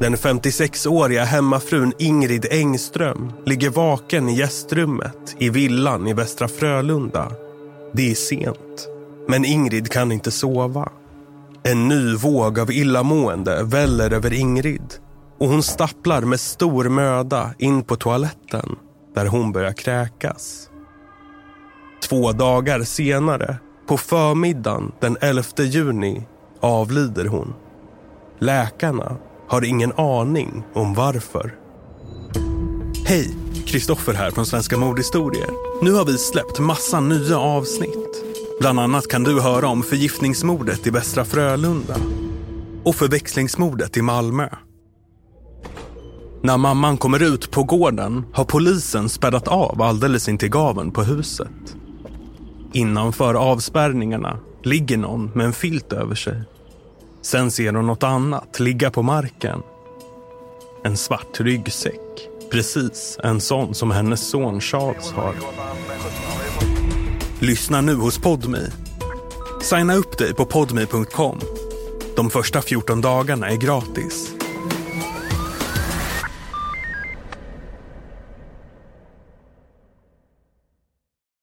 Den 56-åriga hemmafrun Ingrid Engström ligger vaken i gästrummet i villan i Västra Frölunda. Det är sent, men Ingrid kan inte sova. En ny våg av illamående väller över Ingrid och hon stapplar med stor möda in på toaletten där hon börjar kräkas. 2 dagar senare, på förmiddagen den 11 juni, avlider hon. Läkarna har ingen aning om varför. Hej, Kristoffer här från Svenska Mordhistorier. Nu har vi släppt massa nya avsnitt. Bland annat kan du höra om förgiftningsmordet i Västra Frölunda och förväxlingsmordet i Malmö. När mamman kommer ut på gården har polisen spärrat av alldeles intill gaven på huset. Innanför avspärrningarna ligger någon med en filt över sig. Sen ser hon något annat ligga på marken. En svart ryggsäck, precis en sån som hennes son Charles har. Lyssna nu hos Podme. Signa upp dig på podme.com. De första 14 dagarna är gratis.